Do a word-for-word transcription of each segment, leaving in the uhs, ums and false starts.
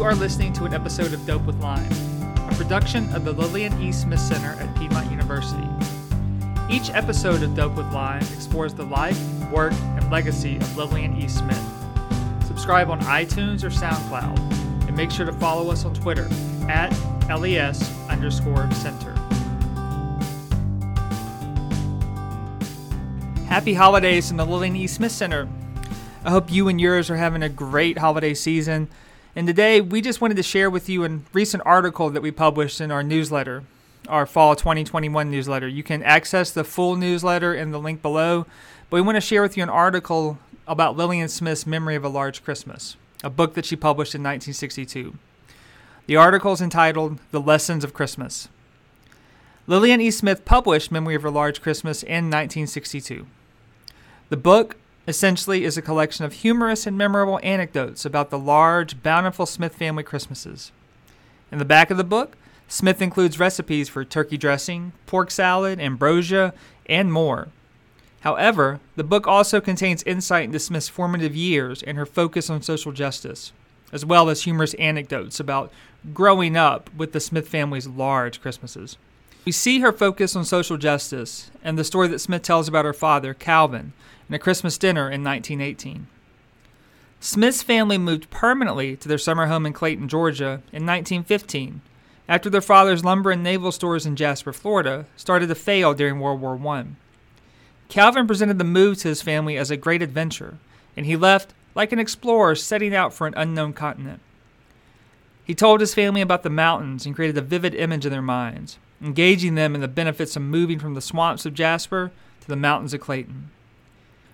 You are listening to an episode of Dope with Lime, a production of the Lillian E. Smith Center at Piedmont University. Each episode of Dope with Lime explores the life, work, and legacy of Lillian E. Smith. Subscribe on iTunes or SoundCloud, and make sure to follow us on Twitter at LES underscore center. Happy holidays from the Lillian E. Smith Center. I hope you and yours are having a great holiday season. And today, we just wanted to share with you a recent article that we published in our newsletter, our fall twenty twenty-one newsletter. You can access the full newsletter in the link below, but we want to share with you an article about Lillian Smith's Memory of a Large Christmas, a book that she published in nineteen sixty-two. The article is entitled, The Lessons of Christmas. Lillian E. Smith published Memory of a Large Christmas in nineteen sixty-two. The book essentially is a collection of humorous and memorable anecdotes about the large, bountiful Smith family Christmases. In the back of the book, Smith includes recipes for turkey dressing, pork salad, ambrosia, and more. However, the book also contains insight into Smith's formative years and her focus on social justice, as well as humorous anecdotes about growing up with the Smith family's large Christmases. We see her focus on social justice and the story that Smith tells about her father, Calvin, and a Christmas dinner in nineteen eighteen. Smith's family moved permanently to their summer home in Clayton, Georgia in nineteen fifteen, after their father's lumber and naval stores in Jasper, Florida, started to fail during World War One. Calvin presented the move to his family as a great adventure, and he left like an explorer setting out for an unknown continent. He told his family about the mountains and created a vivid image in their minds, engaging them in the benefits of moving from the swamps of Jasper to the mountains of Clayton.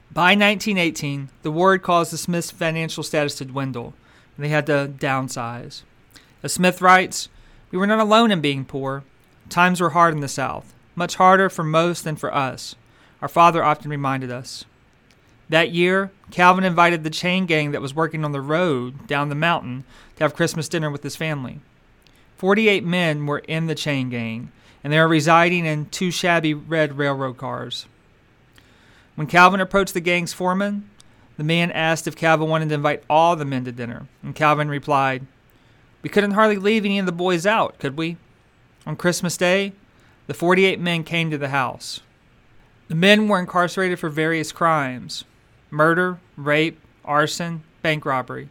By nineteen eighteen, the war had caused the Smiths' financial status to dwindle, and they had to downsize. As Smith writes, "We were not alone in being poor. Times were hard in the South, much harder for most than for us," our father often reminded us. That year, Calvin invited the chain gang that was working on the road down the mountain to have Christmas dinner with his family. Forty-eight men were in the chain gang, and they were residing in two shabby red railroad cars. When Calvin approached the gang's foreman, the man asked if Calvin wanted to invite all the men to dinner, and Calvin replied, "We couldn't hardly leave any of the boys out, could we?" On Christmas Day, the forty-eight men came to the house. The men were incarcerated for various crimes: murder, rape, arson, bank robbery.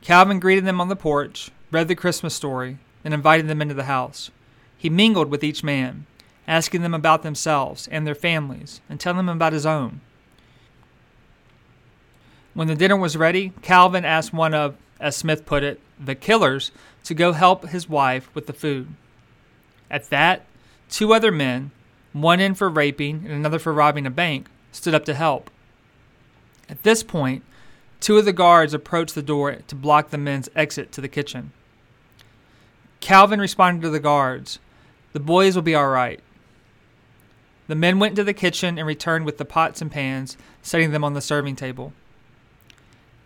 Calvin greeted them on the porch, read the Christmas story, and invited them into the house. He mingled with each man, asking them about themselves and their families, and telling them about his own. When the dinner was ready, Calvin asked one of, as Smith put it, the killers, to go help his wife with the food. At that, two other men, one in for raping and another for robbing a bank, stood up to help. At this point, two of the guards approached the door to block the men's exit to the kitchen. Calvin responded to the guards, "The boys will be all right." The men went into the kitchen and returned with the pots and pans, setting them on the serving table.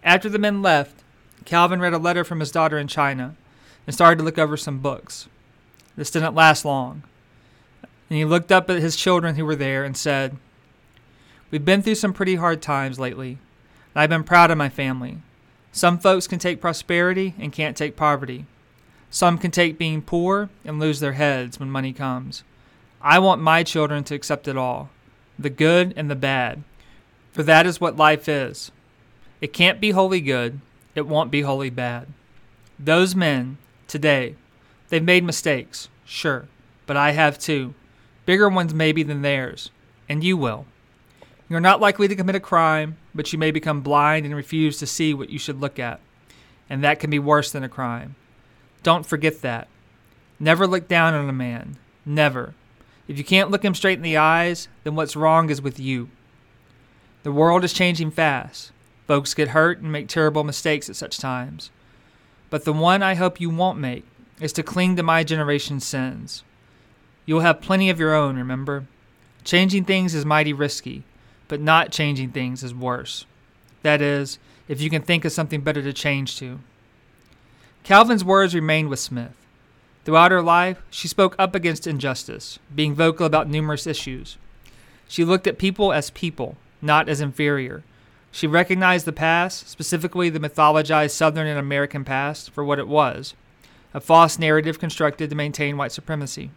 After the men left, Calvin read a letter from his daughter in China and started to look over some books. This didn't last long, and he looked up at his children who were there and said, "We've been through some pretty hard times lately, and I've been proud of my family. Some folks can take prosperity and can't take poverty. Some can take being poor and lose their heads when money comes. I want my children to accept it all, the good and the bad, for that is what life is. It can't be wholly good. It won't be wholly bad. Those men, today, they've made mistakes, sure, but I have too. Bigger ones maybe than theirs, and you will. You're not likely to commit a crime, but you may become blind and refuse to see what you should look at, and that can be worse than a crime. Don't forget that. Never look down on a man. Never. If you can't look him straight in the eyes, then what's wrong is with you. The world is changing fast. Folks get hurt and make terrible mistakes at such times. But the one I hope you won't make is to cling to my generation's sins. You'll have plenty of your own, remember? Changing things is mighty risky, but not changing things is worse. That is, if you can think of something better to change to." Calvin's words remained with Smith. Throughout her life, she spoke up against injustice, being vocal about numerous issues. She looked at people as people, not as inferior, She recognized the past, specifically the mythologized Southern and American past, for what it was, a false narrative constructed to maintain white supremacy.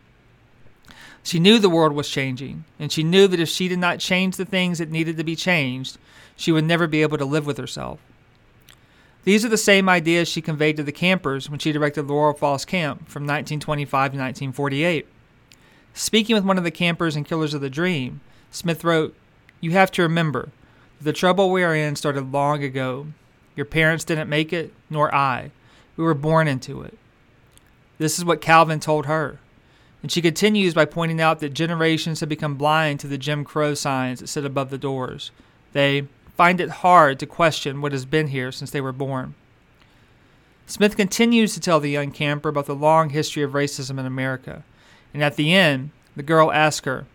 She knew the world was changing, and she knew that if she did not change the things that needed to be changed, she would never be able to live with herself. These are the same ideas she conveyed to the campers when she directed Laurel Falls Camp from nineteen twenty-five to nineteen forty-eight. Speaking with one of the campers in Killers of the Dream, Smith wrote, "You have to remember that the trouble we are in started long ago. Your parents didn't make it, nor I. We were born into it." This is what Calvin told her. And she continues by pointing out that generations have become blind to the Jim Crow signs that sit above the doors. They find it hard to question what has been here since they were born. Smith continues to tell the young camper about the long history of racism in America. And at the end, the girl asks her,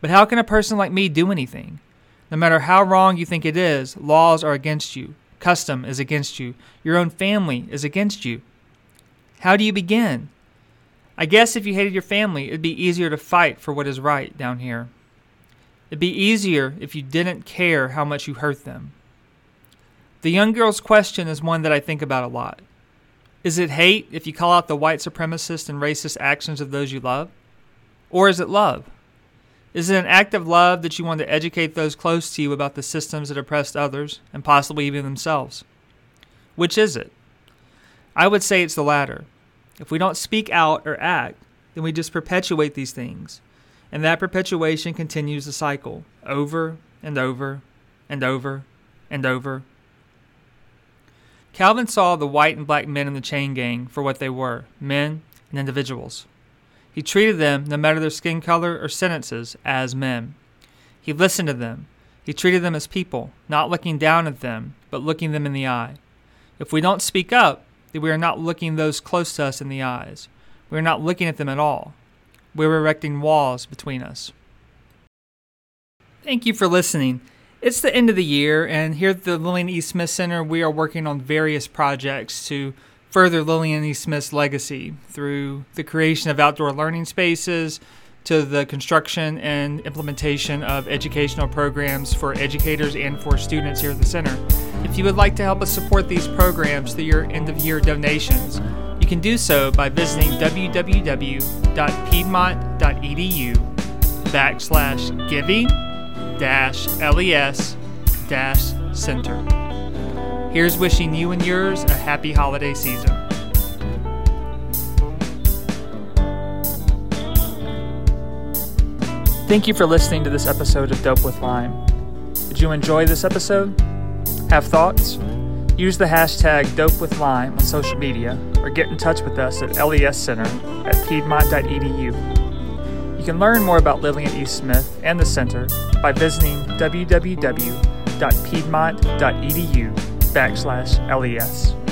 "But how can a person like me do anything? No matter how wrong you think it is, laws are against you. Custom is against you. Your own family is against you. How do you begin? I guess if you hated your family, it'd be easier to fight for what is right down here. It'd be easier if you didn't care how much you hurt them." The young girl's question is one that I think about a lot. Is it hate if you call out the white supremacist and racist actions of those you love? Or is it love? Is it an act of love that you want to educate those close to you about the systems that oppressed others, and possibly even themselves? Which is it? I would say it's the latter. If we don't speak out or act, then we just perpetuate these things. And that perpetuation continues the cycle, over and over and over and over. Calvin saw the white and black men in the chain gang for what they were, men and individuals. He treated them, no matter their skin color or sentences, as men. He listened to them. He treated them as people, not looking down at them, but looking them in the eye. If we don't speak up, that we are not looking those close to us in the eyes. We are not looking at them at all. We are erecting walls between us. Thank you for listening. It's the end of the year, and here at the Lillian E. Smith Center, we are working on various projects to further Lillian E. Smith's legacy through the creation of outdoor learning spaces, to the construction and implementation of educational programs for educators and for students here at the center. If you would like to help us support these programs through your end-of-year donations, you can do so by visiting www.piedmont.edu backslash giving dash LES dash center. Here's wishing you and yours a happy holiday season. Thank you for listening to this episode of Dope with Lime. Did you enjoy this episode? Have thoughts? Use the hashtag DopeWithLime on social media or get in touch with us at lescenter at piedmont dot e d u. You can learn more about Lillian E. Smith and the Center by visiting www.piedmont.edu backslash LES.